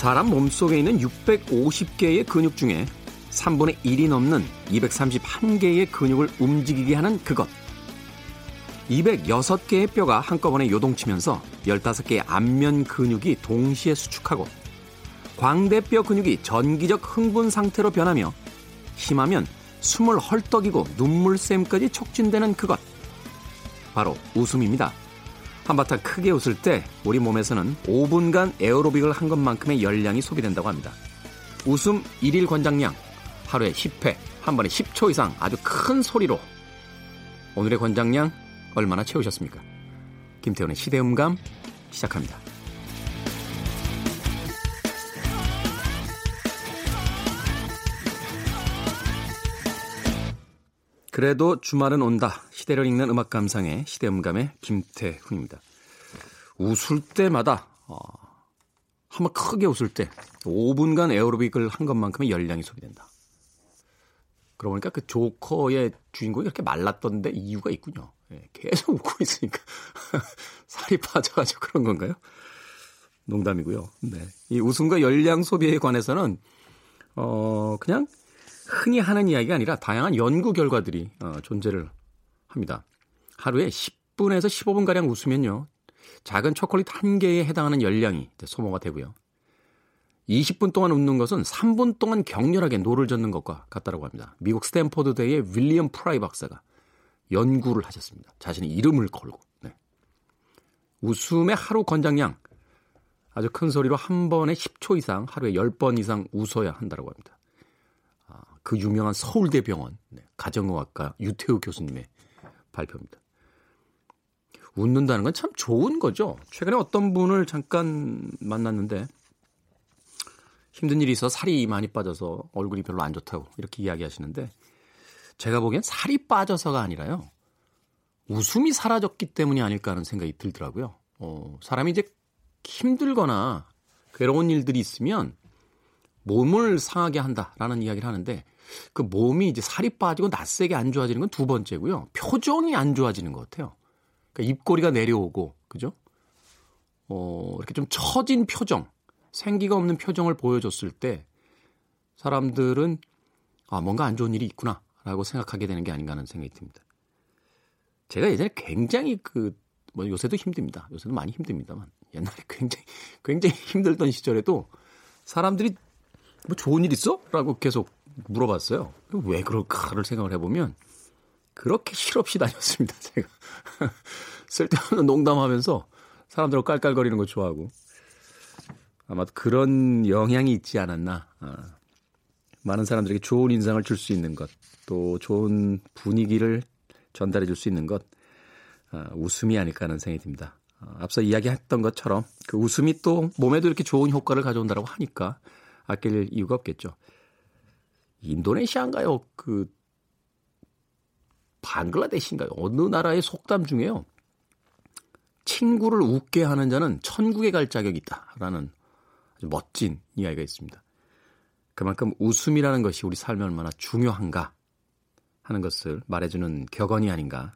사람 몸속에 있는 650개의 근육 중에 3분의 1이 넘는 231개의 근육을 움직이게 하는 그것. 206개의 뼈가 한꺼번에 요동치면서 15개의 안면 근육이 동시에 수축하고 광대뼈 근육이 전기적 흥분 상태로 변하며 심하면 숨을 헐떡이고 눈물샘까지 촉진되는 그것. 바로 웃음입니다. 한바탕 크게 웃을 때 우리 몸에서는 5분간 에어로빅을 한 것만큼의 열량이 소비된다고 합니다. 웃음 1일 권장량 하루에 10회, 한 번에 10초 이상 아주 큰 소리로. 오늘의 권장량 얼마나 채우셨습니까? 김태훈의 시대음감 시작합니다. 그래도 주말은 온다. 시대를 읽는 음악 감상의 시대음감의 김태훈입니다. 웃을 때마다 한번 크게 웃을 때 5분간 에어로빅을 한 것만큼의 열량이 소비된다. 그러고 보니까 그 조커의 주인공이 그렇게 말랐던데 이유가 있군요. 계속 웃고 있으니까 살이 빠져가지고 그런 건가요? 농담이고요. 네. 이 웃음과 열량 소비에 관해서는 그냥 흔히 하는 이야기가 아니라 다양한 연구 결과들이 존재를 합니다. 하루에 10분에서 15분가량 웃으면요. 작은 초콜릿 한 개에 해당하는 열량이 소모가 되고요. 20분 동안 웃는 것은 3분 동안 격렬하게 노를 젓는 것과 같다고 합니다. 미국 스탠포드대의 윌리엄 프라이 박사가 연구를 하셨습니다. 자신의 이름을 걸고. 네. 웃음의 하루 권장량. 아주 큰 소리로 한 번에 10초 이상, 하루에 10번 이상 웃어야 한다고 합니다. 그 유명한 서울대병원 가정의학과 유태우 교수님의 발표입니다. 웃는다는 건 참 좋은 거죠. 최근에 어떤 분을 잠깐 만났는데 힘든 일이 있어 살이 많이 빠져서 얼굴이 별로 안 좋다고 이렇게 이야기하시는데 제가 보기엔 살이 빠져서가 아니라요. 웃음이 사라졌기 때문이 아닐까 하는 생각이 들더라고요. 사람이 이제 힘들거나 괴로운 일들이 있으면 몸을 상하게 한다라는 이야기를 하는데 그 몸이 이제 살이 빠지고 낯세게 안 좋아지는 건 두 번째고요. 표정이 안 좋아지는 것 같아요. 그러니까 입꼬리가 내려오고, 그죠? 이렇게 좀 처진 표정, 생기가 없는 표정을 보여줬을 때 사람들은 아, 뭔가 안 좋은 일이 있구나라고 생각하게 되는 게 아닌가 하는 생각이 듭니다. 제가 예전에 굉장히 요새도 힘듭니다. 요새도 많이 힘듭니다만 옛날에 굉장히 힘들던 시절에도 사람들이 뭐 좋은 일 있어? 라고 계속 물어봤어요. 왜 그럴까를 생각을 해보면 그렇게 실없이 다녔습니다. 제가 쓸데없는 농담하면서 사람들하고 깔깔거리는 거 좋아하고 아마 그런 영향이 있지 않았나. 많은 사람들에게 좋은 인상을 줄 수 있는 것, 또 좋은 분위기를 전달해 줄 수 있는 것, 웃음이 아닐까 하는 생각이 듭니다. 앞서 이야기했던 것처럼 그 웃음이 또 몸에도 이렇게 좋은 효과를 가져온다고 하니까 아낄 이유가 없겠죠. 인도네시아인가요? 방글라데시인가요? 어느 나라의 속담 중에요. 친구를 웃게 하는 자는 천국에 갈 자격이 있다라는 아주 멋진 이야기가 있습니다. 그만큼 웃음이라는 것이 우리 삶에 얼마나 중요한가 하는 것을 말해주는 격언이 아닌가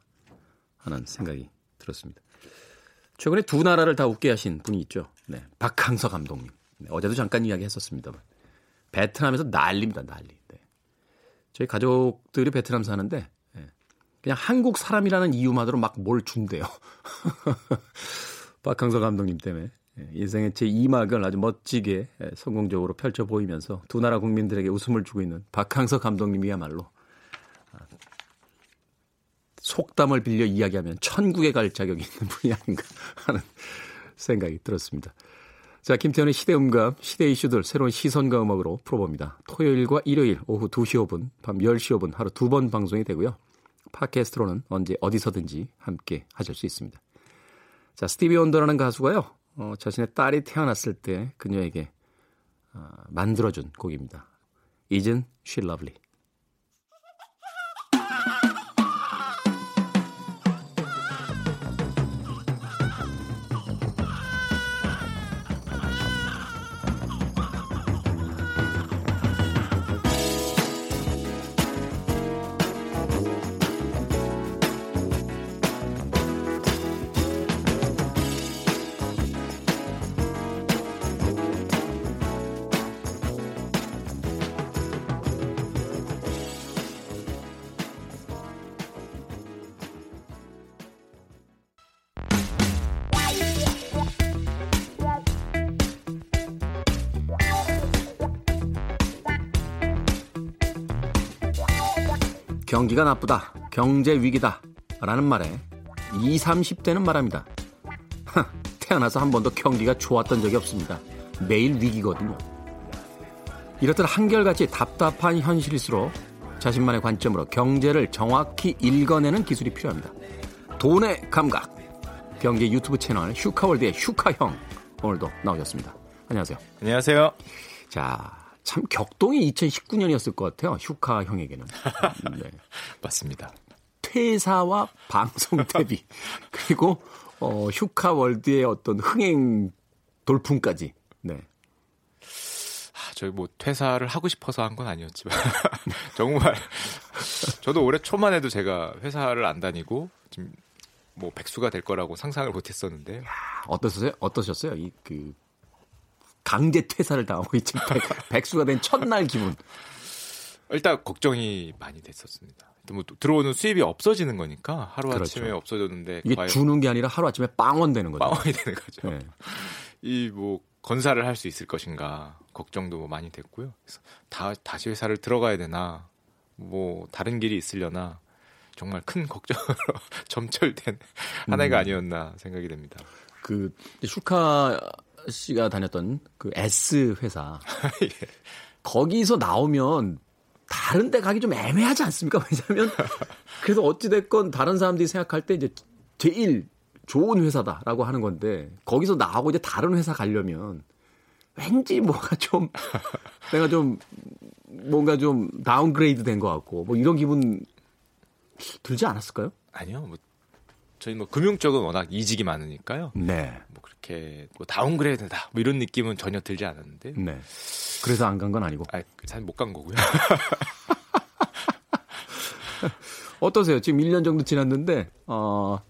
하는 생각이 들었습니다. 최근에 두 나라를 다 웃게 하신 분이 있죠. 네, 박항서 감독님. 네, 어제도 잠깐 이야기했었습니다만 베트남에서 난리입니다. 난리. 네. 저희 가족들이 베트남 사는데 네. 그냥 한국 사람이라는 이유만으로 막 뭘 준대요. 박항서 감독님 때문에 인생의 제2막을 아주 멋지게 성공적으로 펼쳐 보이면서 두 나라 국민들에게 웃음을 주고 있는 박항서 감독님이야말로 속담을 빌려 이야기하면 천국에 갈 자격이 있는 분이 아닌가 하는 생각이 들었습니다. 자, 김태현의 시대음감, 시대 이슈들 새로운 시선과 음악으로 풀어봅니다. 토요일과 일요일 오후 2시 5분, 밤 10시 5분 하루 두 번 방송이 되고요. 팟캐스트로는 언제 어디서든지 함께 하실 수 있습니다. 자, 스티비 원더라는 가수가요. 자신의 딸이 태어났을 때 그녀에게 만들어준 곡입니다. Isn't she lovely? 경기가 나쁘다, 경제 위기다 라는 말에 20, 30대는 말합니다. 태어나서 한 번도 경기가 좋았던 적이 없습니다. 매일 위기거든요. 이렇듯 한결같이 답답한 현실일수록 자신만의 관점으로 경제를 정확히 읽어내는 기술이 필요합니다. 돈의 감각, 경제 유튜브 채널 슈카월드의 슈카형 오늘도 나오셨습니다. 안녕하세요. 안녕하세요. 자, 참 격동이 2019년이었을 것 같아요. 슈카형에게는. 네. 맞습니다. 퇴사와 방송 데뷔 그리고 슈카월드의 어떤 흥행 돌풍까지. 네. 저희 뭐 퇴사를 하고 싶어서 한 건 아니었지만 정말 저도 올해 초만 해도 제가 회사를 안 다니고 지금 뭐 백수가 될 거라고 상상을 못했었는데. 어떠셨어요? 어떠셨어요? 이 그 강제 퇴사를 당하고 지금 백수가 된 첫날 기분. 일단 걱정이 많이 됐었습니다. 뭐 들어오는 수입이 없어지는 거니까 하루아침에. 그렇죠. 없어졌는데 이게 주는 게 아니라 하루아침에 빵원 되는 거죠. 빵원이 되는 거죠. 네. 이 뭐 건사를 할 수 있을 것인가 걱정도 많이 됐고요. 그래서 다시 회사를 들어가야 되나, 뭐 다른 길이 있으려나, 정말 큰 걱정으로 점철된 한 해가 아니었나 생각이 됩니다. 그 슈카 씨가 다녔던 그 S 회사 예. 거기서 나오면 다른 데 가기 좀 애매하지 않습니까? 왜냐하면 그래서 어찌 됐건 다른 사람들이 생각할 때 이제 제일 좋은 회사다라고 하는 건데 거기서 나하고 이제 다른 회사 가려면 왠지 뭐가 좀 내가 좀 뭔가 좀 다운그레이드 된 것 같고 뭐 이런 기분 들지 않았을까요? 아니요. 뭐 저희 뭐 금융 쪽은 워낙 이직이 많으니까요. 네. 뭐 그렇게 뭐 다운그레이드다 뭐 이런 느낌은 전혀 들지 않았는데. 네. 그래서 안 간 건 아니고. 아, 사실 못 간 거고요. 어떠세요? 지금 1년 정도 지났는데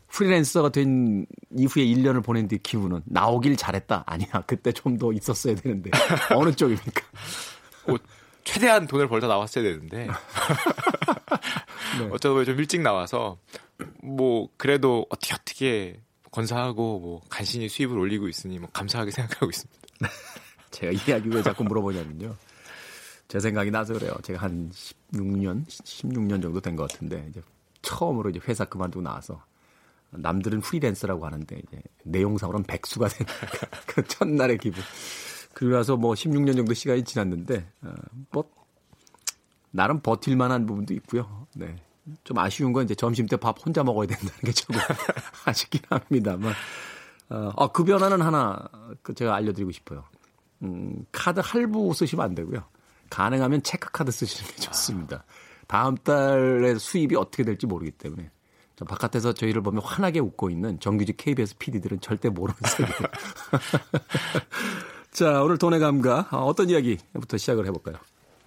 프리랜서가 된 이후에 1년을 보낸 뒤 기분은 나오길 잘했다. 아니야. 그때 좀 더 있었어야 되는데. 어느 쪽입니까? 뭐, 최대한 돈을 벌다 나왔어야 되는데. 네. 어쩌다 보면 좀 일찍 나와서 뭐 그래도 어떻게 건사하고 뭐 간신히 수입을 올리고 있으니 뭐 감사하게 생각하고 있습니다. 제가 이 이야기 왜 자꾸 물어보냐면요. 제 생각이 나서 그래요. 제가 한 16년 정도 된 것 같은데 이제 처음으로 이제 회사 그만두고 나와서 남들은 프리랜서라고 하는데 이제 내용상으로는 백수가 된 그 첫날의 기분. 그러고 나서 뭐 16년 정도 시간이 지났는데 뭐 나름 버틸 만한 부분도 있고요. 네. 좀 아쉬운 건 이제 점심 때 밥 혼자 먹어야 된다는 게 조금 아쉽긴 합니다만. 그 변화는 하나 제가 알려드리고 싶어요. 카드 할부 쓰시면 안 되고요. 가능하면 체크카드 쓰시는 게 좋습니다. 다음 달에 수입이 어떻게 될지 모르기 때문에. 바깥에서 저희를 보면 환하게 웃고 있는 정규직 KBS PD들은 절대 모르는 세계예요. 자, 오늘 돈의 감각 어떤 이야기부터 시작을 해볼까요?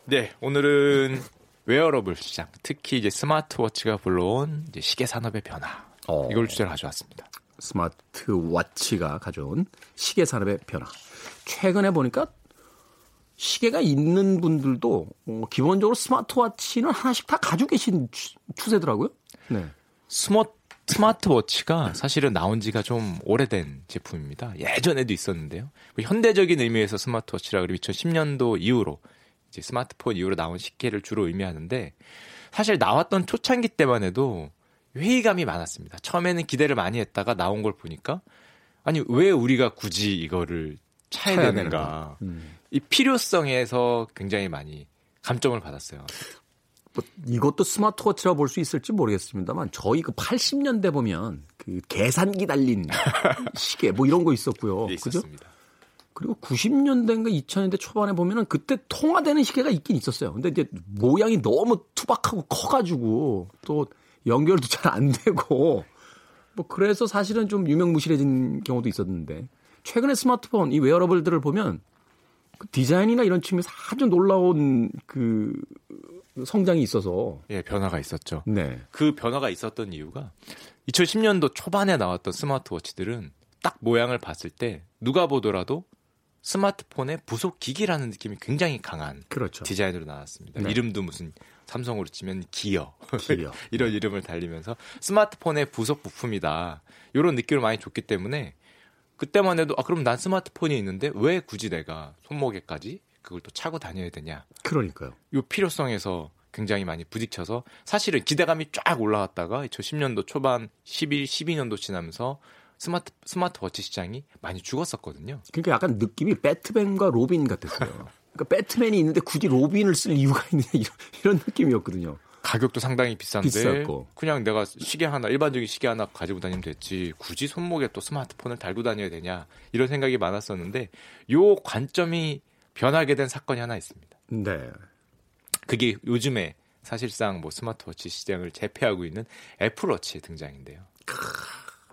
네, 오늘은 웨어러블 시장, 특히 이제 스마트워치가 불러온 이제 시계 산업의 변화, 이걸 주제로 가져왔습니다. 스마트워치가 가져온 시계 산업의 변화. 최근에 보니까 시계가 있는 분들도 기본적으로 스마트워치는 하나씩 다 가지고 계신 추세더라고요. 네. 스마트워치가 사실은 나온 지가 좀 오래된 제품입니다. 예전에도 있었는데요. 현대적인 의미에서 스마트워치라 그러면 2010년도 이후로 이제 스마트폰 이후로 나온 시계를 주로 의미하는데 사실 나왔던 초창기 때만 해도 회의감이 많았습니다. 처음에는 기대를 많이 했다가 나온 걸 보니까 아니 왜 우리가 굳이 이거를 차야 되는가. 이 필요성에서 굉장히 많이 감점을 받았어요. 이것도 스마트워치라 볼 수 있을지 모르겠습니다만 저희 그 80년대 보면 그 계산기 달린 시계 뭐 이런 거 있었고요. 네, 있었습니다. 그죠? 그리고 90년대인가 2000년대 초반에 보면은 그때 통화되는 시계가 있긴 있었어요. 근데 이제 모양이 너무 투박하고 커가지고 또 연결도 잘 안 되고 뭐 그래서 사실은 좀 유명무실해진 경우도 있었는데 최근에 스마트폰 이 웨어러블들을 보면 그 디자인이나 이런 측면에서 아주 놀라운 그 성장이 있어서. 예, 변화가 있었죠. 네. 그 변화가 있었던 이유가 2010년도 초반에 나왔던 스마트워치들은 딱 모양을 봤을 때 누가 보더라도 스마트폰의 부속 기기라는 느낌이 굉장히 강한. 그렇죠. 디자인으로 나왔습니다. 네. 이름도 무슨 삼성으로 치면 기어. 이런 이름을 달리면서 스마트폰의 부속 부품이다. 이런 느낌을 많이 줬기 때문에 그때만 해도 그럼 난 스마트폰이 있는데 왜 굳이 내가 손목에까지 그걸 또 차고 다녀야 되냐. 그러니까요. 이 필요성에서 굉장히 많이 부딪혀서 사실은 기대감이 쫙 올라왔다가 2010년도 초반 11, 12년도 지나면서 스마트워치 시장이 많이 죽었었거든요. 그러니까 약간 느낌이 배트맨과 로빈 같았어요. 그러니까 배트맨이 있는데 굳이 로빈을 쓸 이유가 있느냐 이런 느낌이었거든요. 가격도 상당히 비싼데 비쌌고. 그냥 내가 시계 하나 일반적인 시계 하나 가지고 다니면 됐지 굳이 손목에 또 스마트폰을 달고 다녀야 되냐 이런 생각이 많았었는데 요 관점이 변하게 된 사건이 하나 있습니다. 네. 그게 요즘에 사실상 뭐 스마트워치 시장을 제패하고 있는 애플워치의 등장인데요.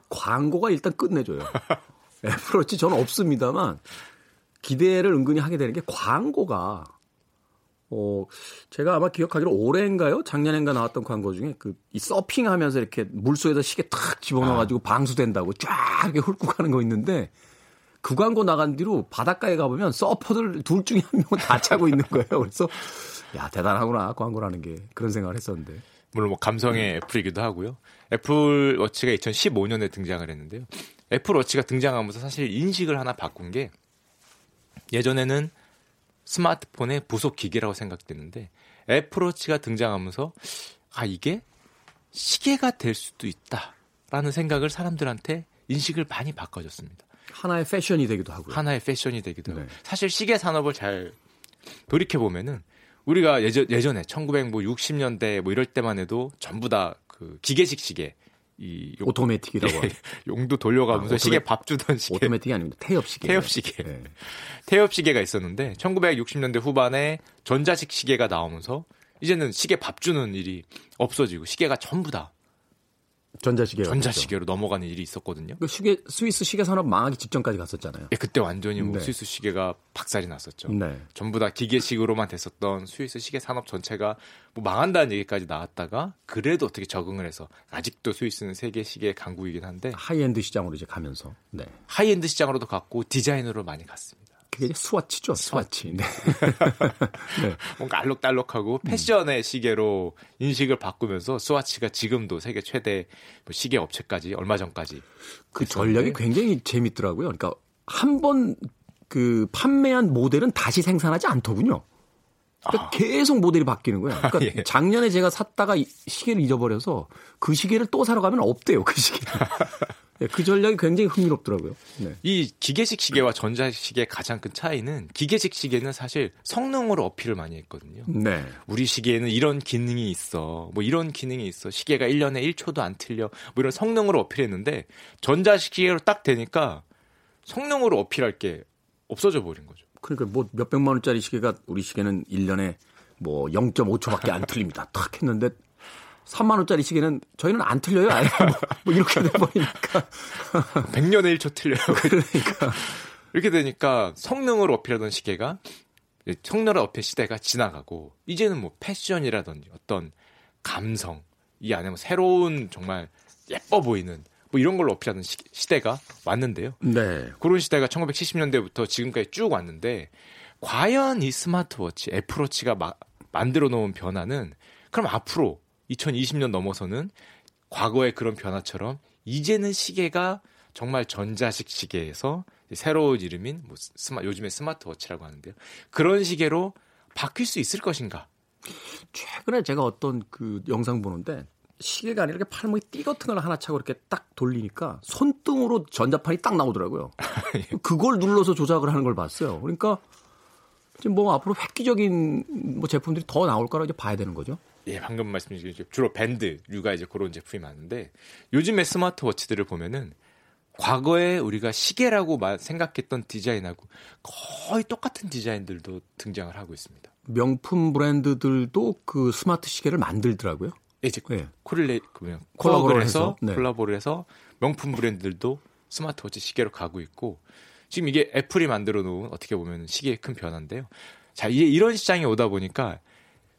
광고가 일단 끝내줘요. 애플워치 저는 없습니다만 기대를 은근히 하게 되는 게 광고가 제가 아마 기억하기로 올해인가요? 작년인가 나왔던 광고 중에 이 서핑하면서 이렇게 물속에다 시계 탁 집어넣어가지고 방수된다고 쫙 이렇게 훑고 가는 거 있는데 그 광고 나간 뒤로 바닷가에 가보면 서퍼들 둘 중에 한 명은 다 차고 있는 거예요. 그래서 야 대단하구나 광고라는 게 그런 생각을 했었는데. 물론 뭐 감성의 애플이기도 하고요. 애플워치가 2015년에 등장을 했는데요. 애플워치가 등장하면서 사실 인식을 하나 바꾼 게 예전에는 스마트폰의 부속 기계라고 생각되는데 애플워치가 등장하면서 아 이게 시계가 될 수도 있다라는 생각을 사람들한테 인식을 많이 바꿔줬습니다. 하나의 패션이 되기도 하고요. 하나의 패션이 되기도 하고. 네. 사실 시계 산업을 잘 돌이켜보면은 우리가 예전에 1960년대 뭐 이럴 때만 해도 전부 다 그 기계식 시계 이 오토매틱이라고 하죠. 용도 돌려가면서 시계 밥 주던 시계. 오토매틱이 아닙니다. 태엽시계. 네. 태엽시계가 있었는데 1960년대 후반에 전자식 시계가 나오면서 이제는 시계 밥 주는 일이 없어지고 시계가 전부 다 전자시계로 넘어가는 일이 있었거든요. 그 시계 스위스 시계 산업 망하기 직전까지 갔었잖아요. 예, 그때 완전히 뭐 네. 스위스 시계가 박살이 났었죠. 네. 전부 다 기계식으로만 됐었던 스위스 시계 산업 전체가 뭐 망한다는 얘기까지 나왔다가 그래도 어떻게 적응을 해서 아직도 스위스는 세계 시계 강국이긴 한데 하이엔드 시장으로 이제 가면서 네. 하이엔드 시장으로도 갔고 디자인으로 많이 갔습니다. 그게 이제 스와치죠. 스와치. 네. 네. 뭔가 알록달록하고 패션의 시계로 인식을 바꾸면서 스와치가 지금도 세계 최대 시계 업체까지 얼마 전까지. 그 전략이 굉장히 재밌더라고요. 그러니까 한 번 그 판매한 모델은 다시 생산하지 않더군요. 그러니까 계속 모델이 바뀌는 거예요. 그러니까 예. 작년에 제가 샀다가 시계를 잊어버려서 그 시계를 또 사러 가면 없대요. 그 시계. 네, 그 전략이 굉장히 흥미롭더라고요. 네. 이 기계식 시계와 전자식 시계의 가장 큰 차이는 기계식 시계는 사실 성능으로 어필을 많이 했거든요. 네. 우리 시계에는 이런 기능이 있어. 뭐 이런 기능이 있어. 시계가 1년에 1초도 안 틀려. 뭐 이런 성능으로 어필했는데 전자식 시계로 딱 되니까 성능으로 어필할 게 없어져 버린 거죠. 그러니까 뭐 몇백만 원짜리 시계가 우리 시계는 1년에 뭐 0.5초밖에 안 틀립니다. 탁 했는데 3만 원짜리 시계는 저희는 안 틀려요. 아예 뭐 이렇게 돼버리니까 100년에 1초 틀려요. 그러니까 이렇게 되니까 성능으로 어필하던 시계가 성능으로 어필 시대가 지나가고 이제는 뭐 패션이라든지 어떤 감성 이 안에 뭐 새로운 정말 예뻐 보이는 뭐 이런 걸로 어필하는 시대가 왔는데요. 네. 그런 시대가 1970년대부터 지금까지 쭉 왔는데 과연 이 스마트워치 애플워치가 만들어 놓은 변화는 그럼 앞으로 2020년 넘어서는 과거의 그런 변화처럼 이제는 시계가 정말 전자식 시계에서 새로운 이름인 뭐 요즘에 스마트워치라고 하는데요. 그런 시계로 바뀔 수 있을 것인가? 최근에 제가 어떤 그 영상 보는데 시계가 아니라 이렇게 팔목에 띠 같은 걸 하나 차고 이렇게 딱 돌리니까 손등으로 전자판이 딱 나오더라고요. 예. 그걸 눌러서 조작을 하는 걸 봤어요. 그러니까 지금 뭐 앞으로 획기적인 뭐 제품들이 더 나올 거라고 이제 봐야 되는 거죠. 예, 방금 말씀드린 주로 밴드류가 이제 그런 제품이 많은데 요즘에 스마트워치들을 보면은 과거에 우리가 시계라고 생각했던 디자인하고 거의 똑같은 디자인들도 등장을 하고 있습니다. 명품 브랜드들도 그 스마트 시계를 만들더라고요. 예, 이제 네. 콜라보를 해서 명품 브랜드들도 스마트워치 시계로 가고 있고 지금 이게 애플이 만들어 놓은 어떻게 보면 시계의 큰 변화인데요. 자, 이런 시장이 오다 보니까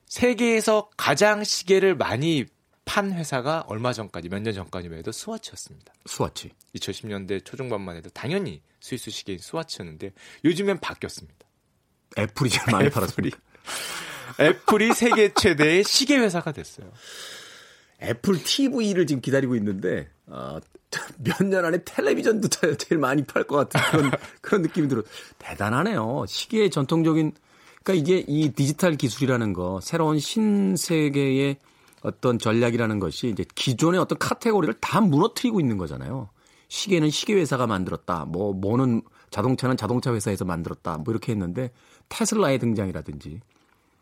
세계에서 가장 시계를 많이 판 회사가 얼마 전까지 몇 년 전까지만 해도 스와치였습니다. 스와치. 2010년대 초중반만 해도 당연히 스위스 시계인 스와치였는데 요즘엔 바뀌었습니다. 애플이 제일 많이 팔았습니다. 애플이 세계 최대의 시계 회사가 됐어요. 애플 TV를 지금 기다리고 있는데 몇 년 안에 텔레비전도 제일 많이 팔 것 같은 그런 느낌이 들어요. 대단하네요. 시계의 전통적인 그러니까 이게 이 디지털 기술이라는 거, 새로운 신세계의 어떤 전략이라는 것이 이제 기존의 어떤 카테고리를 다 무너뜨리고 있는 거잖아요. 시계는 시계 회사가 만들었다. 뭐는 자동차는 자동차 회사에서 만들었다. 뭐 이렇게 했는데 테슬라의 등장이라든지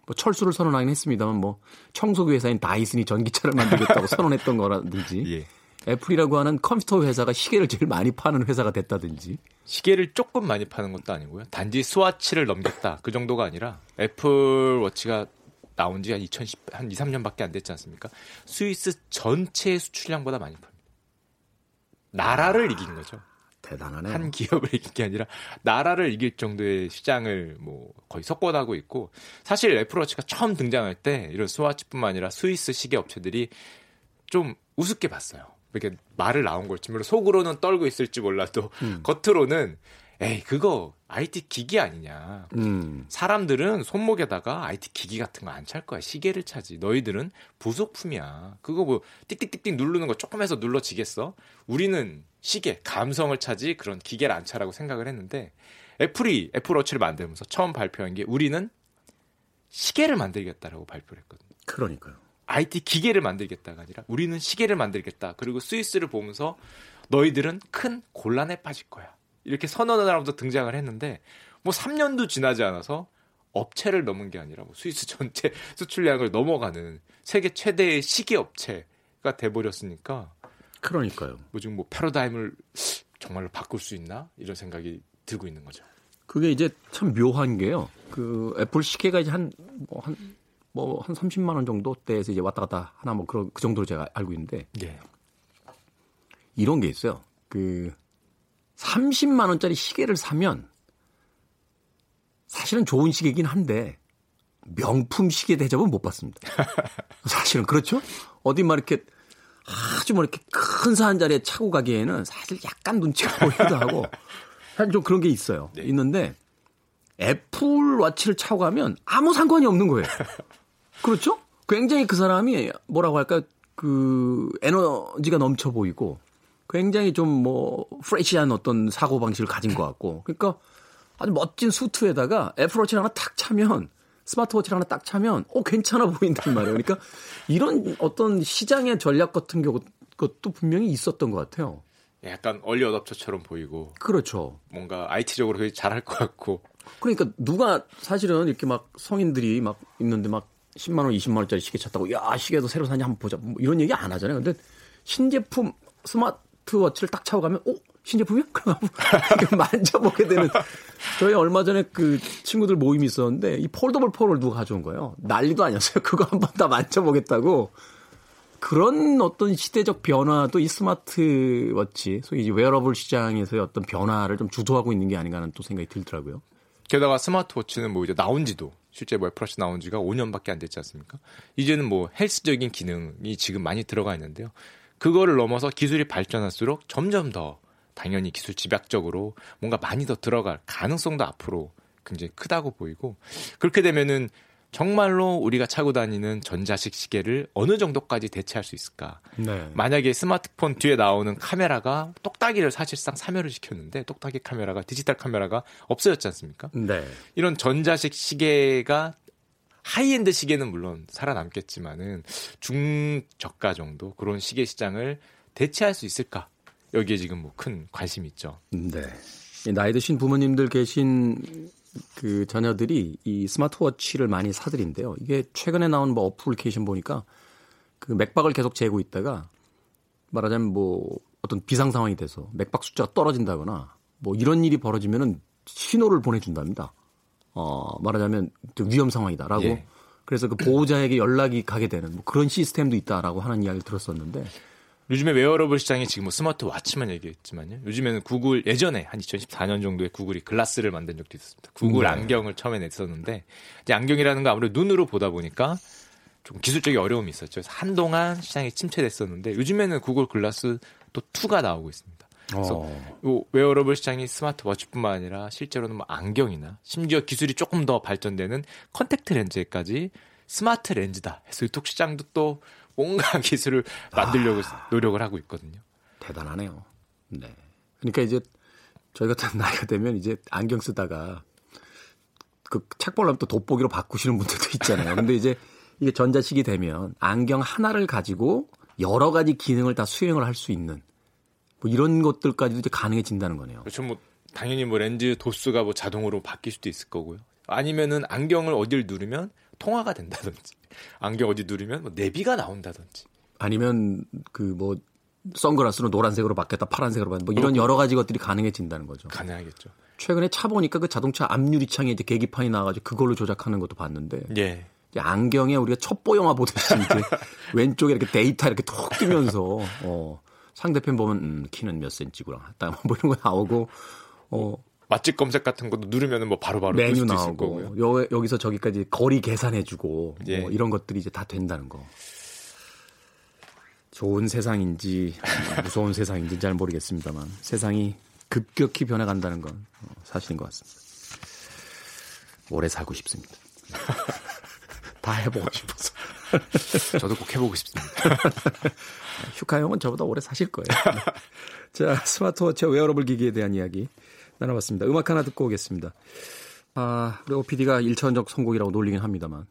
뭐 철수를 선언하긴 했습니다만 뭐 청소기 회사인 다이슨이 전기차를 만들겠다고 선언했던 거라든지 예. 애플이라고 하는 컴퓨터 회사가 시계를 제일 많이 파는 회사가 됐다든지. 시계를 조금 많이 파는 것도 아니고요. 단지 스와치를 넘겼다. 그 정도가 아니라 애플워치가 나온 지 한 2, 3년밖에 안 됐지 않습니까? 스위스 전체 수출량보다 많이 팝니다. 나라를 이긴 거죠. 대단하네. 한 기업을 이긴 게 아니라 나라를 이길 정도의 시장을 뭐 거의 석권하고 있고, 사실 애플워치가 처음 등장할 때 이런 스와치뿐만 아니라 스위스 시계 업체들이 좀 우습게 봤어요. 이렇게 말을 나온 걸지 물론 속으로는 떨고 있을지 몰라도 겉으로는 에이 그거 IT 기기 아니냐. 사람들은 손목에다가 IT 기기 같은 거 안 찰 거야. 시계를 차지. 너희들은 부속품이야. 그거 뭐 띡띡띡띡 누르는 거 조금 해서 눌러지겠어? 우리는 시계, 감성을 차지 그런 기계를 안 차라고 생각을 했는데, 애플이 애플워치를 만들면서 처음 발표한 게 우리는 시계를 만들겠다라고 발표를 했거든요. 그러니까요. IT 기계를 만들겠다가 아니라 우리는 시계를 만들겠다. 그리고 스위스를 보면서 너희들은 큰 곤란에 빠질 거야. 이렇게 선언을 하면서 등장을 했는데, 뭐 3년도 지나지 않아서 업체를 넘은 게 아니라 뭐 스위스 전체 수출량을 넘어가는 세계 최대의 시계 업체가 돼버렸으니까. 그러니까요. 뭐 지금 뭐 패러다임을 정말로 바꿀 수 있나? 이런 생각이 들고 있는 거죠. 그게 이제 참 묘한 게요. 그 애플 시계가 이제 한 30만 원 정도 대에서 이제 왔다 갔다 하나 뭐 그런 그 정도로 제가 알고 있는데. 예. 이런 게 있어요. 그 30만 원짜리 시계를 사면 사실은 좋은 시계긴 한데 명품 시계 대접은 못 받습니다. 사실은 그렇죠? 어디 막 이렇게 아주 뭐 이렇게 큰 사 한 자리에 차고 가기에는 사실 약간 눈치가 보이기도 하고 사실 좀 그런 게 있어요. 네. 있는데 애플워치를 차고 가면 아무 상관이 없는 거예요. 그렇죠? 굉장히 그 사람이 뭐라고 할까 그 에너지가 넘쳐 보이고 굉장히 좀 뭐 프레시한 어떤 사고 방식을 가진 것 같고, 그러니까 아주 멋진 수트에다가 애플워치를 하나 탁 차면, 스마트워치를 하나 딱 차면 괜찮아 보인단 말이에요. 그러니까 이런 어떤 시장의 전략 같은 것도 분명히 있었던 것 같아요. 약간 얼리 어답터처럼 보이고. 그렇죠. 뭔가 IT적으로 되게 잘할 것 같고. 그러니까 누가 사실은 이렇게 막 성인들이 막 있는데 막 10만 원, 20만 원짜리 시계 찼다고 야 시계도 새로 사냐 한번 보자 뭐 이런 얘기 안 하잖아요. 근데 신제품 스마트워치를 딱 차고 가면 신제품이야? 그럼 만져보게 되는. 저희 얼마 전에 그 친구들 모임이 있었는데 이 폴더블 폴을 누가 가져온 거예요. 난리도 아니었어요. 그거 한번 다 만져보겠다고. 그런 어떤 시대적 변화도 이 스마트워치, 소위 웨어러블 시장에서의 어떤 변화를 좀 주도하고 있는 게 아닌가 하는 또 생각이 들더라고요. 게다가 스마트워치는 뭐 이제 나온 지도 실제 뭐 애플워치 나온 지가 5년밖에 안 됐지 않습니까? 이제는 뭐 헬스적인 기능이 지금 많이 들어가 있는데요. 그거를 넘어서 기술이 발전할수록 점점 더 당연히 기술 집약적으로 뭔가 많이 더 들어갈 가능성도 앞으로 굉장히 크다고 보이고, 그렇게 되면은 정말로 우리가 차고 다니는 전자식 시계를 어느 정도까지 대체할 수 있을까? 네. 만약에 스마트폰 뒤에 나오는 카메라가 똑딱이를 사실상 사멸을 시켰는데, 똑딱이 카메라가 디지털 카메라가 없어졌지 않습니까? 네. 이런 전자식 시계가 하이엔드 시계는 물론 살아남겠지만은 중저가 정도 그런 시계 시장을 대체할 수 있을까? 여기에 지금 뭐 큰 관심이 있죠. 네. 나이 드신 부모님들 계신 그 자녀들이 이 스마트워치를 많이 사들인데요. 이게 최근에 나온 뭐 어플리케이션 보니까 그 맥박을 계속 재고 있다가 말하자면 뭐 어떤 비상 상황이 돼서 맥박 숫자가 떨어진다거나 뭐 이런 일이 벌어지면은 신호를 보내준답니다. 말하자면 위험 상황이다라고. 예. 그래서 그 보호자에게 연락이 가게 되는 뭐 그런 시스템도 있다라고 하는 이야기를 들었었는데. 요즘에 웨어러블 시장이 지금 뭐 스마트워치만 얘기했지만요. 요즘에는 구글, 예전에 한 2014년 정도에 구글이 글라스를 만든 적도 있었습니다. 구글 안경을 처음에 냈었는데, 이제 안경이라는 거 아무래도 눈으로 보다 보니까 좀 기술적인 어려움이 있었죠. 그래서 한동안 시장이 침체됐었는데, 요즘에는 구글 글라스 또 2가 나오고 있습니다. 그래서 웨어러블 시장이 스마트워치뿐만 아니라 실제로는 뭐 안경이나 심지어 기술이 조금 더 발전되는 컨택트 렌즈까지 스마트 렌즈다 해서 유통 시장도 또 뭔가 기술을 만들려고 노력을 하고 있거든요. 대단하네요. 네. 그러니까 이제 저희 같은 나이가 되면 이제 안경 쓰다가 그 책 보려면 또 돋보기로 바꾸시는 분들도 있잖아요. 근데 이제 이게 전자식이 되면 안경 하나를 가지고 여러 가지 기능을 다 수행을 할 수 있는 뭐 이런 것들까지도 이제 가능해진다는 거네요. 그렇죠. 뭐 당연히 뭐 렌즈 도수가 뭐 자동으로 바뀔 수도 있을 거고요. 아니면은 안경을 어딜 누르면 통화가 된다든지, 안경 어디 누르면 뭐 내비가 나온다든지, 아니면 그 뭐 선글라스로 노란색으로 바뀌었다, 파란색으로 바뀌었다, 뭐 이런 여러 가지 것들이 가능해진다는 거죠. 가능하겠죠. 최근에 차 보니까 그 자동차 앞유리창에 이제 계기판이 나와가지고 그걸로 조작하는 것도 봤는데. 예. 안경에 우리가 첩보 영화 보듯이 이제 왼쪽에 이렇게 데이터 이렇게 톡 뜨면서 상대편 보면 키는 몇 센치구나 딱 뭐 이런 거 나오고 맛집 검색 같은 것도 누르면은 뭐 바로바로 메뉴 나오고 여기서 저기까지 거리 계산해주고 예. 뭐 이런 것들이 이제 다 된다는 거. 좋은 세상인지 무서운 세상인지 잘 모르겠습니다만 세상이 급격히 변해간다는 건 사실인 것 같습니다. 오래 살고 싶습니다. 다 해보고 싶어서. 저도 꼭 해보고 싶습니다. 슈카 형은 저보다 오래 사실 거예요. 자, 스마트워치와 웨어러블 기기에 대한 이야기 나눠봤습니다. 음악 하나 듣고 오겠습니다. 아, 우리 OPD가 일천적 선곡이라고 놀리긴 합니다만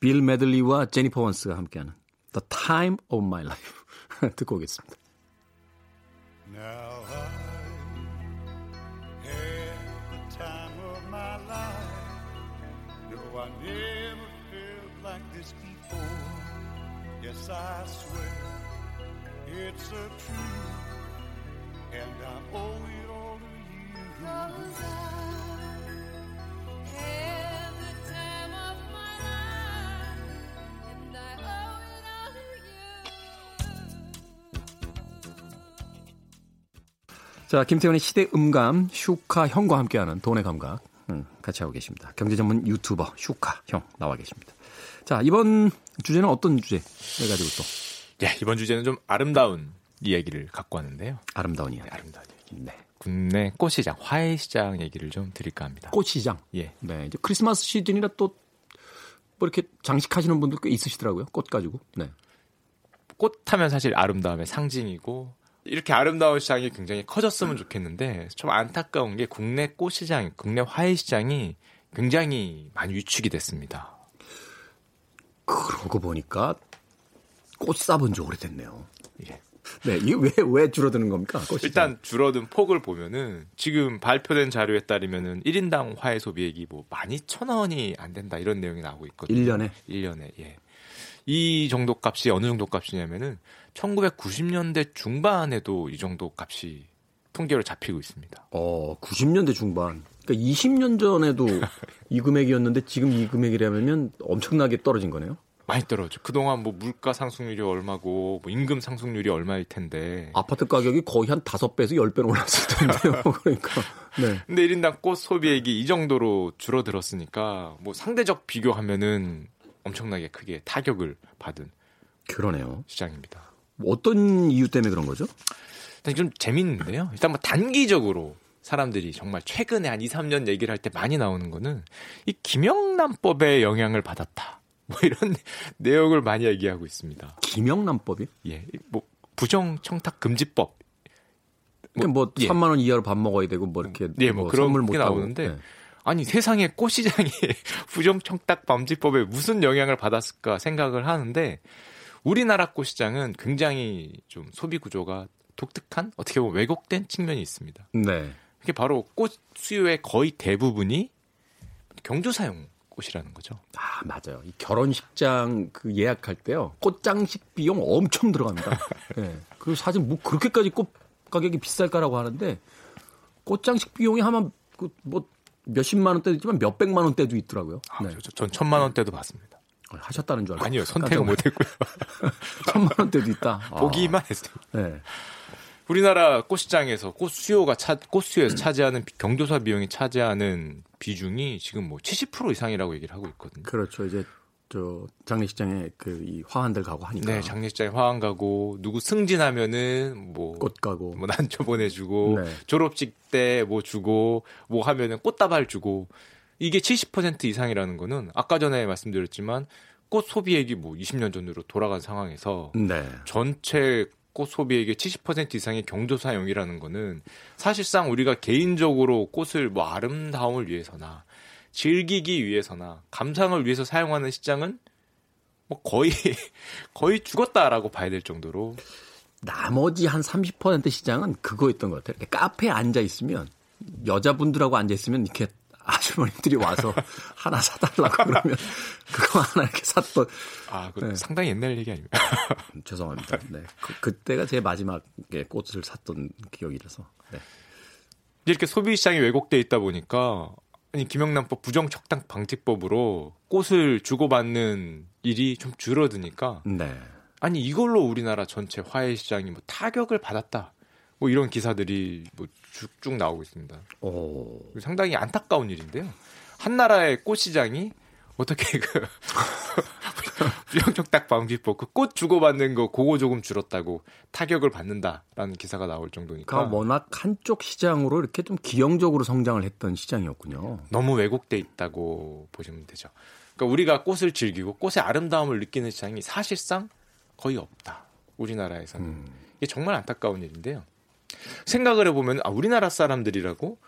빌 메들리와 제니퍼 원스가 함께하는 The Time of My Life 듣고 오겠습니다. Now I had the time of my life. No, I never like this before, yes I swear, it's a truth, and I owe it all to you. Cause I had the time of my life, and I owe it all to you. 자, 김태훈의 시대 음감, 슈카 형과 함께하는 돈의 감각, 같이 하고 계십니다. 경제 전문 유튜버 슈카 형 나와 계십니다. 자, 이번 주제는 어떤 주제? 해가지고 또. 예, 이번 주제는 좀 아름다운 이야기를 갖고 왔는데요. 아름다운 이야기. 네, 아름다운 이야기. 네. 국내 꽃시장, 화훼 시장 얘기를 좀 드릴까 합니다. 꽃시장. 예. 네. 이제 크리스마스 시즌이라 또 뭐 이렇게 장식하시는 분들 꽤 있으시더라고요. 꽃 가지고. 네. 꽃하면 사실 아름다움의 상징이고 이렇게 아름다운 시장이 굉장히 커졌으면 좋겠는데 좀 안타까운 게 국내 꽃시장, 국내 화훼 시장이 굉장히 많이 위축이 됐습니다. 그러고 보니까 꽃 사본 지 오래됐네요. 예. 네, 이게 왜 줄어드는 겁니까? 꽃시장. 일단 줄어든 폭을 보면은 지금 발표된 자료에 따르면은 1인당 화훼 소비액이 뭐 12,000원이 안 된다 이런 내용이 나오고 있거든요. 1년에 예. 이 정도 값이 어느 정도 값이냐면은 1990년대 중반에도 이 정도 값이 통계로 잡히고 있습니다. 90년대 중반. 그러니까 20년 전에도 이 금액이었는데 지금 이 금액이라면 엄청나게 떨어진 거네요? 많이 떨어져. 그동안 뭐 물가 상승률이 얼마고 뭐 임금 상승률이 얼마일 텐데. 아파트 가격이 거의 한 5배에서 10배로 올랐을 텐데요. 그러니까. 네. 근데 1인당 꽃 소비액이 이 정도로 줄어들었으니까 뭐 상대적 비교하면은 엄청나게 크게 타격을 받은 그러네요. 시장입니다. 어떤 이유 때문에 그런 거죠? 일단 좀 재밌는데요. 일단 뭐 단기적으로 사람들이 정말 최근에 한 2, 3년 얘기를 할 때 많이 나오는 거는 이 김영란법의 영향을 받았다. 뭐 이런 내용을 많이 얘기하고 있습니다. 김영란법이요? 예. 뭐 부정청탁금지법. 그러니까 뭐 예. 3만 원 이하로 밥 먹어야 되고 뭐 이렇게 예, 뭐 그런 선물 못 나오는데 네. 아니 세상에 꽃시장이 부정청탁방지법에 무슨 영향을 받았을까 생각을 하는데 우리나라 꽃시장은 굉장히 좀 소비 구조가 독특한 어떻게 보면 왜곡된 측면이 있습니다. 네. 그게 바로 꽃 수요의 거의 대부분이 경조사용 꽃이라는 거죠. 아 맞아요. 이 결혼식장 그 예약할 때요 꽃장식 비용 엄청 들어갑니다. 네. 그리고 사실 뭐 그렇게까지 꽃 가격이 비쌀까라고 하는데 꽃장식 비용이 아마 그 뭐 몇십만 원대도 있지만 몇백만 원대도 있더라고요. 아, 네. 전 1,000만 원대도 봤습니다. 하셨다는 줄 알고. 아니요. 선택을 못했고요. 1,000만 원대도 있다. 보기만 했어요. 네. 우리나라 꽃시장에서 꽃 수요에서 차지하는 경조사 비용이 차지하는 비중이 지금 뭐 70% 이상이라고 얘기를 하고 있거든요. 그렇죠. 이제 저 장례식장에 그 이 화환들 가고 하니까. 네, 장례식장에 화환 가고 누구 승진하면은 뭐 꽃 가고 뭐 난초 보내주고 네. 졸업식 때 뭐 주고 뭐 하면은 꽃다발 주고 이게 70% 이상이라는 거는 아까 전에 말씀드렸지만 꽃 소비액이 뭐 20년 전으로 돌아간 상황에서 네. 전체 꽃 소비액의 70% 이상이 경조사용이라는 거는 사실상 우리가 개인적으로 꽃을 뭐 아름다움을 위해서나 즐기기 위해서나 감상을 위해서 사용하는 시장은 뭐 거의 죽었다라고 봐야 될 정도로 나머지 한 30% 시장은 그거였던 것 같아요. 카페에 앉아 있으면 여자분들하고 앉아 있으면 이렇게 아주머님들이 와서 하나 사달라고 그러면 그거 하나 이렇게 샀던. 아, 네. 상당히 옛날 얘기 아닙니까? 죄송합니다. 네, 그때가 제 마지막에 꽃을 샀던 기억이라서. 네. 이렇게 소비 시장이 왜곡돼 있다 보니까 아니 김영란법 부정적당 방지법으로 꽃을 주고받는 일이 좀 줄어드니까. 네. 아니 이걸로 우리나라 전체 화훼 시장이 뭐 타격을 받았다. 뭐 이런 기사들이 뭐 쭉쭉 나오고 있습니다. 오. 상당히 안타까운 일인데요. 한 나라의 꽃 시장이 어떻게 그 부정적당 방지법 그 꽃 주고받는 거 그거 조금 줄었다고 타격을 받는다라는 기사가 나올 정도니까. 그러니까 워낙 한쪽 시장으로 이렇게 좀 기형적으로 성장을 했던 시장이었군요. 너무 왜곡돼 있다고 보시면 되죠. 그러니까 우리가 꽃을 즐기고 꽃의 아름다움을 느끼는 시장이 사실상 거의 없다. 우리나라에서는. 이게 정말 안타까운 일인데요. 생각을 해보면 아, 우리나라 사람들이라고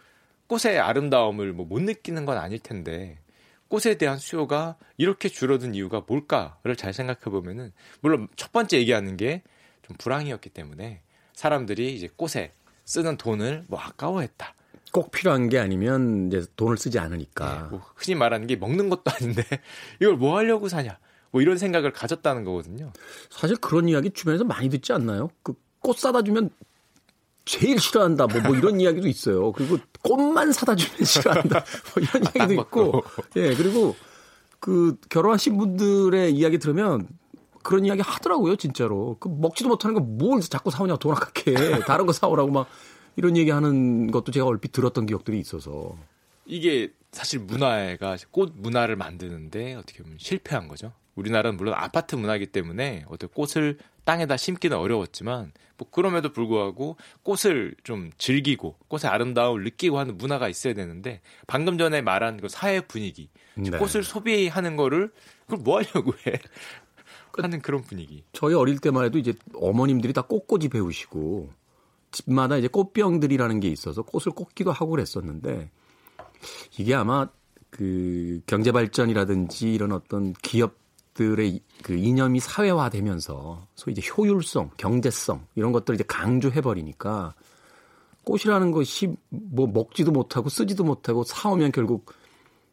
꽃의 아름다움을 뭐 못 느끼는 건 아닐 텐데 꽃에 대한 수요가 이렇게 줄어든 이유가 뭘까를 잘 생각해보면은 물론 첫 번째 얘기하는 게 좀 불황이었기 때문에 사람들이 이제 꽃에 쓰는 돈을 뭐 아까워했다. 꼭 필요한 게 아니면 이제 돈을 쓰지 않으니까. 네, 뭐 흔히 말하는 게 먹는 것도 아닌데 이걸 뭐 하려고 사냐. 뭐 이런 생각을 가졌다는 거거든요. 사실 그런 이야기 주변에서 많이 듣지 않나요? 그 꽃 사다 주면 제일 싫어한다. 뭐 이런 이야기도 있어요. 그리고 꽃만 사다 주면 싫어한다. 뭐 이런 이야기도 있고. 예, 그리고 그 결혼하신 분들의 이야기 들으면 그런 이야기 하더라고요, 진짜로. 그 먹지도 못하는 거 뭘 자꾸 사오냐고 돈 아깝게. 다른 거 사오라고 막 이런 얘기 하는 것도 제가 얼핏 들었던 기억들이 있어서. 이게 사실 문화가 꽃 문화를 만드는데 어떻게 보면 실패한 거죠. 우리나라는 물론 아파트 문화이기 때문에 어떻게 꽃을 땅에다 심기는 어려웠지만 뭐 그럼에도 불구하고 꽃을 좀 즐기고 꽃의 아름다움을 느끼고 하는 문화가 있어야 되는데 방금 전에 말한 그 사회 분위기 네. 꽃을 소비하는 거를 그걸 뭐 하려고 해 하는 그런 분위기. 저희 어릴 때만 해도 이제 어머님들이 다 꽃꽂이 배우시고 집마다 이제 꽃병들이라는 게 있어서 꽃을 꽂기도 하고 그랬었는데 이게 아마 그 경제 발전이라든지 이런 어떤 기업 들의 그 이념이 사회화되면서 소위 이제 효율성, 경제성 이런 것들을 이제 강조해버리니까 꽃이라는 것이 뭐 먹지도 못하고 쓰지도 못하고 사오면 결국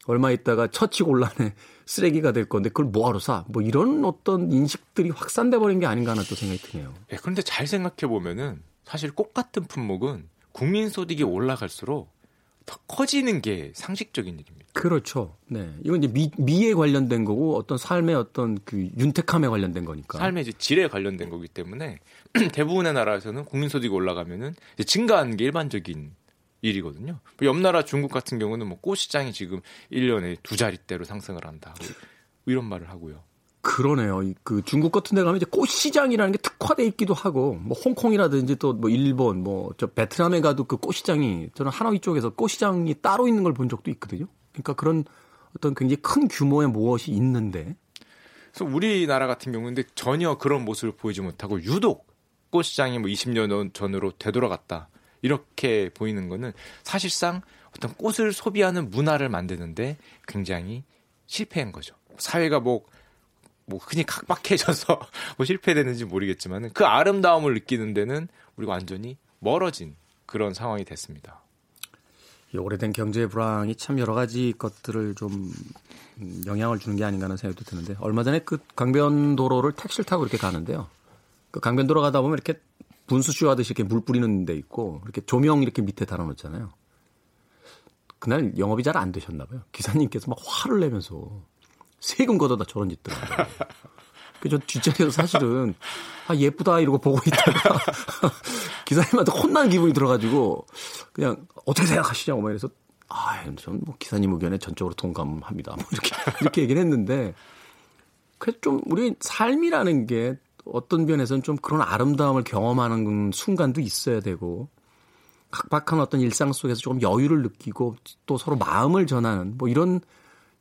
얼마 있다가 처치곤란에 쓰레기가 될 건데 그걸 뭐하러 사? 뭐 이런 어떤 인식들이 확산돼 버린 게 아닌가 하는 또 생각이 드네요. 네, 그런데 잘 생각해 보면은 사실 꽃 같은 품목은 국민 소득이 올라갈수록 더 커지는 게 상식적인 일입니다. 그렇죠. 네, 이건 이제 미에 관련된 거고 어떤 삶의 어떤 그 윤택함에 관련된 거니까. 삶의 이제 질에 관련된 거기 때문에 대부분의 나라에서는 국민소득이 올라가면은 이제 증가하는 게 일반적인 일이거든요. 옆 나라 중국 같은 경우는 뭐 꽃 시장이 지금 1년에 2자릿대로 상승을 한다. 이런 말을 하고요. 그러네요. 그 중국 같은 데 가면 이제 꽃 시장이라는 게 특화돼 있기도 하고, 뭐 홍콩이라든지 또 뭐 일본, 뭐 저 베트남에 가도 그 꽃 시장이 저는 하노이 쪽에서 꽃 시장이 따로 있는 걸 본 적도 있거든요. 그러니까 그런 어떤 굉장히 큰 규모의 무엇이 있는데, 그래서 우리나라 같은 경우는 전혀 그런 모습을 보이지 못하고 유독 꽃 시장이 뭐 20년 전으로 되돌아갔다 이렇게 보이는 거는 사실상 어떤 꽃을 소비하는 문화를 만드는데 굉장히 실패한 거죠. 사회가 뭐 흔히 각박해져서 뭐 실패되는지 모르겠지만 그 아름다움을 느끼는 데는 우리가 완전히 멀어진 그런 상황이 됐습니다. 이 오래된 경제 불황이 참 여러 가지 것들을 좀 영향을 주는 게 아닌가 하는 생각도 드는데 얼마 전에 그 강변도로를 택시를 타고 이렇게 가는데요. 그 강변도로 가다 보면 이렇게 분수쇼 하듯이 이렇게 물 뿌리는 데 있고 이렇게 조명 이렇게 밑에 달아놓잖아요. 그날 영업이 잘 안 되셨나 봐요. 기사님께서 막 화를 내면서 세금 걷어다 저런 짓더라고요. 그래서 저 뒷자리에서 사실은 아 예쁘다 이러고 보고 있다가 기사님한테 혼난 기분이 들어가지고 그냥 어떻게 생각하시냐고 막 이래서 아 저는 뭐 기사님 의견에 전적으로 동감합니다. 뭐 이렇게 얘기를 했는데 그래서 좀 우리 삶이라는 게 어떤 면에서는 좀 그런 아름다움을 경험하는 순간도 있어야 되고 각박한 어떤 일상 속에서 조금 여유를 느끼고 또 서로 마음을 전하는 뭐 이런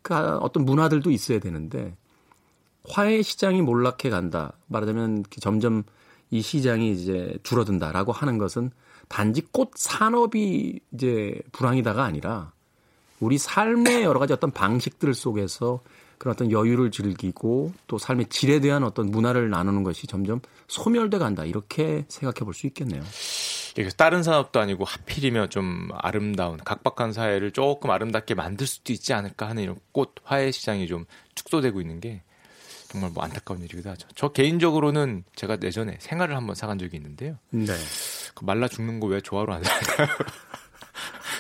그 어떤 문화들도 있어야 되는데 화훼 시장이 몰락해 간다. 말하자면 점점 이 시장이 이제 줄어든다라고 하는 것은 단지 꽃 산업이 이제 불황이다가 아니라 우리 삶의 여러 가지 어떤 방식들 속에서 그런 어떤 여유를 즐기고 또 삶의 질에 대한 어떤 문화를 나누는 것이 점점 소멸돼 간다. 이렇게 생각해 볼 수 있겠네요. 다른 산업도 아니고 하필이면 좀 아름다운 각박한 사회를 조금 아름답게 만들 수도 있지 않을까 하는 이런 꽃, 화훼 시장이 좀 축소되고 있는 게 정말 뭐 안타까운 일이기도 하죠. 저 개인적으로는 제가 예전에 생화를 한번 사간 적이 있는데요. 네. 그 말라 죽는 거 왜 조화로 안 살까요?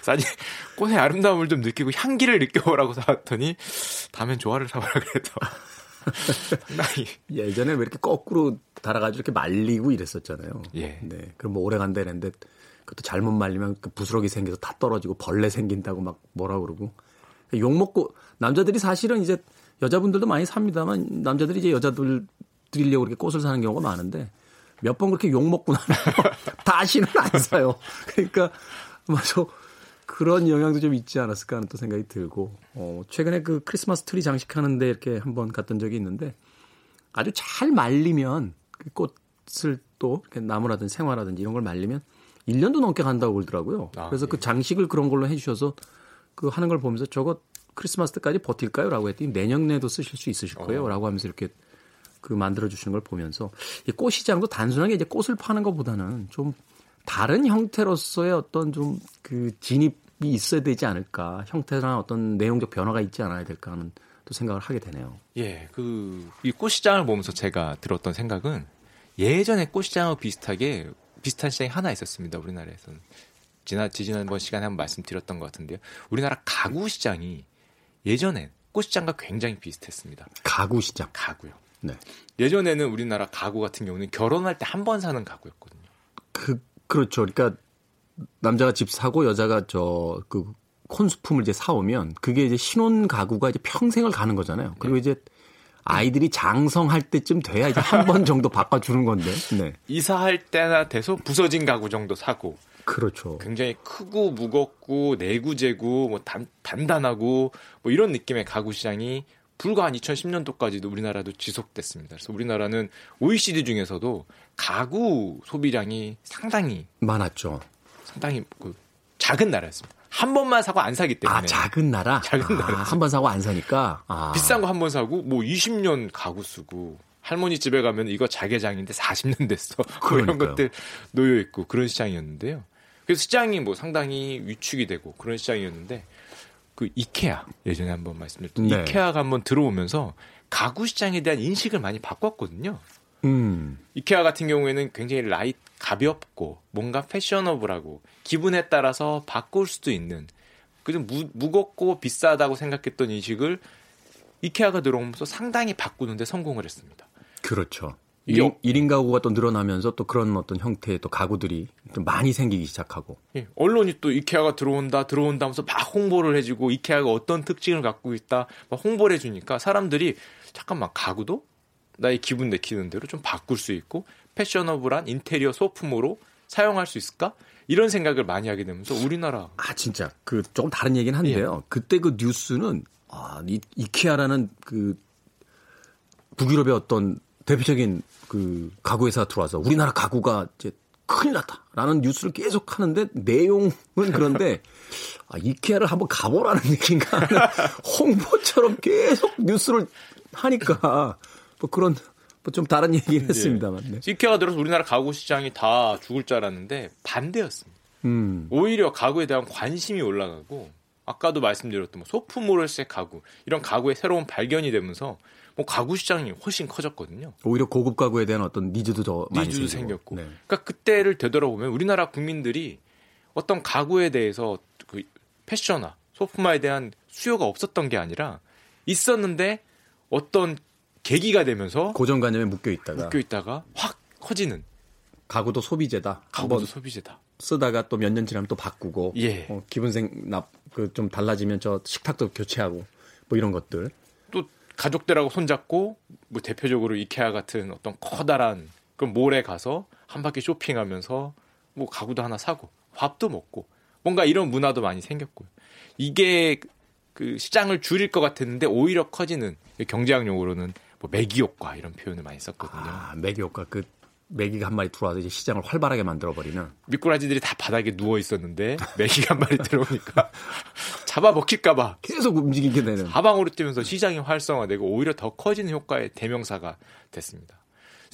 아니, 꽃의 아름다움을 좀 느끼고 향기를 느껴보라고 사왔더니 다음엔 조화를 사보라 그래서 상당히 예전에 왜 이렇게 거꾸로 달아가지고 이렇게 말리고 이랬었잖아요. 예. 네. 그럼 뭐 오래 간다 이랬는데 그것도 잘못 말리면 부스러기 생겨서 다 떨어지고 벌레 생긴다고 막 뭐라 그러고 욕 먹고 남자들이 사실은 이제 여자분들도 많이 삽니다만 남자들이 이제 여자들 드리려고 이렇게 꽃을 사는 경우가 많은데 몇 번 그렇게 욕 먹고 나면 다시는 안 사요. 그러니까 맞아. 그런 영향도 좀 있지 않았을까 하는 또 생각이 들고 최근에 그 크리스마스 트리 장식하는데 이렇게 한번 갔던 적이 있는데 아주 잘 말리면 그 꽃을 또 이렇게 나무라든지 생화라든지 이런 걸 말리면 1년도 넘게 간다고 그러더라고요. 그래서 예. 그 장식을 그런 걸로 해주셔서 그 하는 걸 보면서 저거 크리스마스 때까지 버틸까요? 라고 했더니 내년 내도 쓰실 수 있으실 거예요. 라고 하면서 이렇게 그 만들어주시는 걸 보면서 이 꽃 시장도 단순하게 이제 꽃을 파는 것보다는 좀 다른 형태로서의 어떤 좀 그 진입이 있어야 되지 않을까. 형태나 어떤 내용적 변화가 있지 않아야 될까 하는 또 생각을 하게 되네요. 예, 그 이 꽃시장을 보면서 제가 들었던 생각은 예전에 꽃시장하고 비슷한 시장이 하나 있었습니다. 우리나라에서는. 지난번 시간에 한번 말씀드렸던 것 같은데요. 우리나라 가구시장이 예전엔 꽃시장과 굉장히 비슷했습니다. 가구시장? 가구요. 네. 예전에는 우리나라 가구 같은 경우는 결혼할 때 한 번 사는 가구였거든요. 그렇죠. 그러니까 남자가 집 사고 여자가 그 콘수품을 이제 사오면 그게 이제 신혼 가구가 이제 평생을 가는 거잖아요. 그리고 네. 이제 아이들이 장성할 때쯤 돼야 이제 한 번 정도 바꿔주는 건데. 네. 이사할 때나 돼서 부서진 가구 정도 사고. 그렇죠. 굉장히 크고 무겁고 내구재고 뭐 단단하고 뭐 이런 느낌의 가구 시장이 불과 한 2010년도까지도 우리나라도 지속됐습니다. 그래서 우리나라는 OECD 중에서도 가구 소비량이 상당히 많았죠. 상당히 그 작은 나라였습니다. 한 번만 사고 안 사기 때문에. 아, 작은 나라? 작은 나라. 한 번 사고 안 사니까. 아. 비싼 거 한 번 사고 뭐 20년 가구 쓰고 할머니 집에 가면 이거 자개장인데 40년 됐어. 뭐 이런 것들 놓여 있고 그런 시장이었는데요. 그래서 시장이 뭐 상당히 위축이 되고 그런 시장이었는데 그 이케아 예전에 한번 말씀드렸던 네. 이케아가 한번 들어오면서 가구 시장에 대한 인식을 많이 바꿨거든요. 이케아 같은 경우에는 굉장히 가볍고 뭔가 패셔너블하고 기분에 따라서 바꿀 수도 있는 그좀 무겁고 비싸다고 생각했던 인식을 이케아가 들어오면서 상당히 바꾸는데 성공을 했습니다. 그렇죠. 1인 가구가 또 늘어나면서 또 그런 어떤 형태의 또 가구들이 좀 많이 생기기 시작하고. 예, 언론이 또 이케아가 들어온다 하면서 막 홍보를 해주고 이케아가 어떤 특징을 갖고 있다 막 홍보를 해주니까 사람들이 잠깐만 가구도 나의 기분 내키는 대로 좀 바꿀 수 있고 패셔너블한 인테리어 소품으로 사용할 수 있을까? 이런 생각을 많이 하게 되면서 우리나라. 아, 진짜. 그 조금 다른 얘기는 한데요. 예. 그때 그 뉴스는 이케아라는 그 북유럽의 어떤 대표적인 그 가구 회사 들어와서 우리나라 가구가 이제 큰일 났다라는 뉴스를 계속 하는데 내용은 그런데 이케아를 한번 가보라는 얘기인가 하는 홍보처럼 계속 뉴스를 하니까 뭐 그런 뭐 좀 다른 얘기를 했습니다만. 네. 이케아가 들어서 우리나라 가구 시장이 다 죽을 줄 알았는데 반대였습니다. 오히려 가구에 대한 관심이 올라가고 아까도 말씀드렸던 뭐 소품으로서의 가구 이런 가구의 새로운 발견이 되면서 뭐 가구 시장이 훨씬 커졌거든요. 오히려 고급 가구에 대한 어떤 니즈도 더 많이 생겼고. 네. 그러니까 그때를 되돌아보면 우리나라 국민들이 어떤 가구에 대해서 그 패션화, 소품화에 대한 수요가 없었던 게 아니라 있었는데 어떤 계기가 되면서 고정관념에 묶여 있다가 확 커지는. 가구도 소비재다. 가구도 소비재다. 쓰다가 또 몇 년 지나면 또 바꾸고. 예. 기분 좀 달라지면 저 식탁도 교체하고 뭐 이런 것들. 또 가족들하고 손잡고 뭐 대표적으로 이케아 같은 어떤 커다란 그런 몰에 가서 한 바퀴 쇼핑하면서 뭐 가구도 하나 사고 밥도 먹고 뭔가 이런 문화도 많이 생겼고요. 이게 그 시장을 줄일 것 같았는데 오히려 커지는 경제학 용어로는 뭐 매기 효과 이런 표현을 많이 썼거든요. 아, 매기 효과. 그 메기가 한 마리 들어와서 이제 시장을 활발하게 만들어버리는. 미꾸라지들이 다 바닥에 누워 있었는데 메기가 한 마리 들어오니까 잡아먹힐까봐 계속 움직이게 되는. 사방으로 뛰면서 시장이 활성화되고 오히려 더 커지는 효과의 대명사가 됐습니다.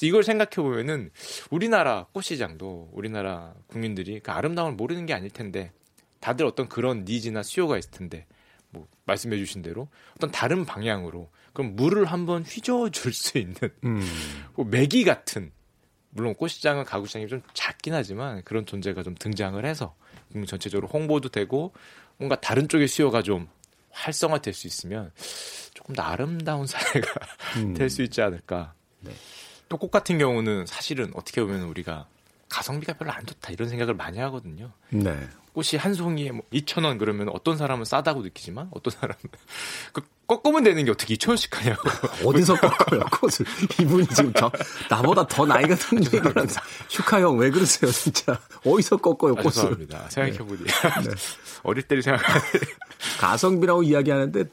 이걸 생각해보면은 우리나라 꽃시장도 우리나라 국민들이 그 아름다움을 모르는 게 아닐 텐데 다들 어떤 그런 니즈나 수요가 있을 텐데 뭐 말씀해 주신 대로 어떤 다른 방향으로 그럼 물을 한번 휘저어줄 수 있는 뭐 매기 같은 물론 꽃시장은 가구시장이 좀 작긴 하지만 그런 존재가 좀 등장을 해서 국민 전체적으로 홍보도 되고 뭔가 다른 쪽의 수요가 좀 활성화될 수 있으면 조금 더 아름다운 사회가 될 수 있지 않을까. 네. 또 꽃 같은 경우는 사실은 어떻게 보면 우리가 가성비가 별로 안 좋다 이런 생각을 많이 하거든요. 네. 꽃이 한 송이에 뭐 2,000원 그러면 어떤 사람은 싸다고 느끼지만 어떤 사람은 그 꺾으면 되는 게 어떻게 2,000원씩 하냐고. 어디서 꺾어요? 꽃을. 이분이 지금 나보다 더 나이가 든 얘기를 하면서 슈카형 왜 그러세요 진짜. 어디서 꺾어요 꽃을. 죄송합니다. 생각해보니. 네. 어릴 때를 생각하는데. 가성비라고 이야기하는데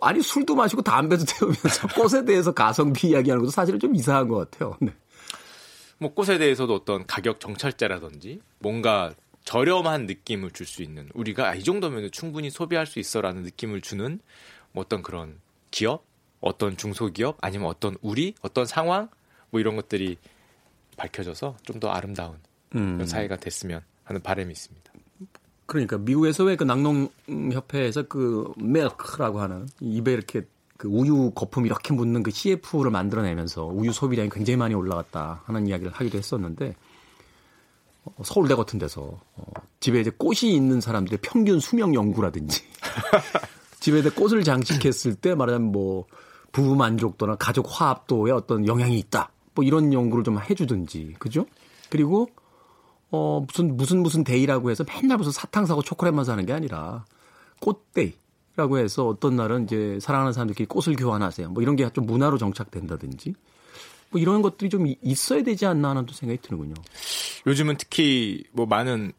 아니 술도 마시고 담배도 태우면서 꽃에 대해서 가성비 이야기하는 것도 사실은 좀 이상한 것 같아요. 네. 뭐 꽃에 대해서도 어떤 가격 정찰제라든지 뭔가 저렴한 느낌을 줄 수 있는 우리가 이 정도면 충분히 소비할 수 있어라는 느낌을 주는 뭐 어떤 그런 기업, 어떤 중소기업 아니면 어떤 우리, 어떤 상황 뭐 이런 것들이 밝혀져서 좀 더 아름다운 그런 사회가 됐으면 하는 바람이 있습니다. 그러니까 미국에서 왜 그 낙농협회에서 그 밀크라고 하는 입에 이렇게 그 우유 거품 이렇게 묻는 그 CF를 만들어내면서 우유 소비량이 굉장히 많이 올라갔다 하는 이야기를 하기도 했었는데 서울대 같은 데서 집에 이제 꽃이 있는 사람들의 평균 수명 연구라든지 집에 꽃을 장식했을 때 말하자면 뭐 부부 만족도나 가족 화합도에 어떤 영향이 있다 뭐 이런 연구를 좀 해주든지 그죠? 그리고 무슨 데이라고 해서 맨날 무슨 사탕 사고 초콜릿만 사는 게 아니라 꽃데이. 라고 해서 어떤 날은 이제 사랑하는 사람들끼리 꽃을 교환하세요. 뭐 이런 게 좀 문화로 정착된다든지 뭐 이런 것들이 좀 있어야 되지 않나 하는 또 생각이 드는군요. 요즘은 특히 뭐 많은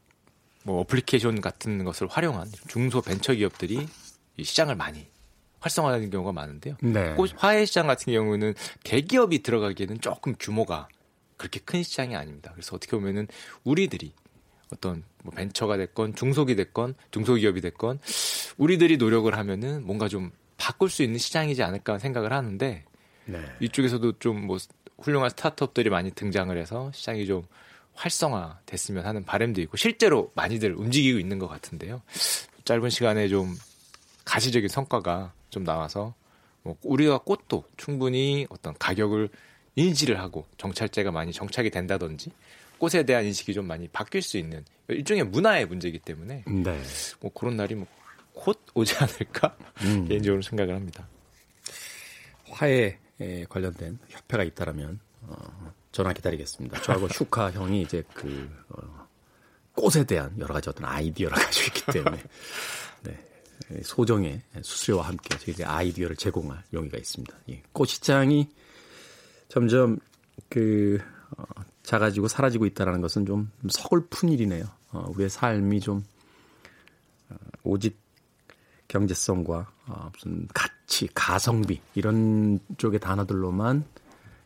뭐 어플리케이션 같은 것을 활용한 중소 벤처 기업들이 이 시장을 많이 활성화하는 경우가 많은데요. 네. 꽃 화훼 시장 같은 경우는 대기업이 들어가기에는 조금 규모가 그렇게 큰 시장이 아닙니다. 그래서 어떻게 보면은 우리들이 어떤 뭐 벤처가 됐건 중소기 됐건 중소기업이 됐건 우리들이 노력을 하면은 뭔가 좀 바꿀 수 있는 시장이지 않을까 생각을 하는데 네. 이쪽에서도 좀 뭐 훌륭한 스타트업들이 많이 등장을 해서 시장이 좀 활성화됐으면 하는 바람도 있고 실제로 많이들 움직이고 있는 것 같은데요. 짧은 시간에 좀 가시적인 성과가 좀 나와서 뭐 우리가 꽃도 충분히 어떤 가격을 인지를 하고 정찰제가 많이 정착이 된다든지 꽃에 대한 인식이 좀 많이 바뀔 수 있는 일종의 문화의 문제이기 때문에 네. 뭐 그런 날이 뭐 곧 오지 않을까 개인적으로 생각을 합니다. 화해에 관련된 협회가 있다라면 전화 기다리겠습니다. 저하고 슈카 형이 이제 그 꽃에 대한 여러 가지 어떤 아이디어를 가지고 있기 때문에 네. 소정의 수수료와 함께 이제 아이디어를 제공할 용의가 있습니다. 예. 꽃 시장이 점점 그 작아지고 사라지고 있다는 것은 좀 서글픈 일이네요. 우리의 삶이 좀 오직 경제성과 무슨 가치, 가성비 이런 쪽의 단어들로만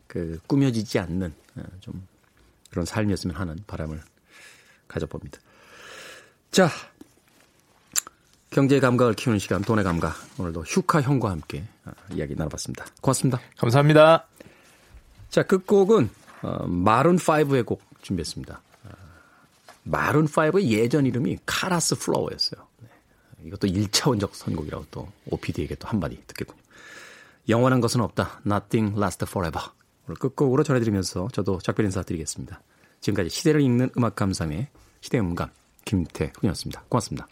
그 꾸며지지 않는 좀 그런 삶이었으면 하는 바람을 가져봅니다. 자, 경제의 감각을 키우는 시간, 돈의 감각. 오늘도 슈카 형과 함께 이야기 나눠봤습니다. 고맙습니다. 감사합니다. 자, 끝곡은 마룬5의 곡 준비했습니다. 마룬5의 예전 이름이 카라스 플라워였어요. 네. 이것도 1차원적 선곡이라고 또 OPD에게 또 한마디 듣겠군요. 영원한 것은 없다. Nothing lasts forever. 오늘 끝곡으로 전해드리면서 저도 작별 인사드리겠습니다. 지금까지 시대를 읽는 음악 감상의 시대음감 김태훈이었습니다. 고맙습니다.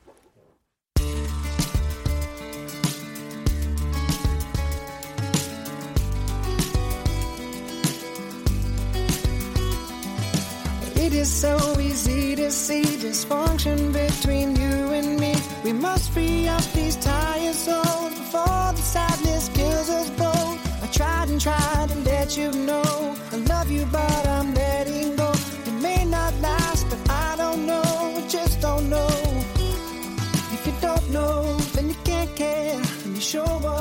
It is so easy to see dysfunction between you and me. We must free up these tired souls before the sadness kills us both. I tried to let you know I love you, but I'm letting go. It may not last, but I don't know. I just don't know. If you don't know, then you can't care. And you show up.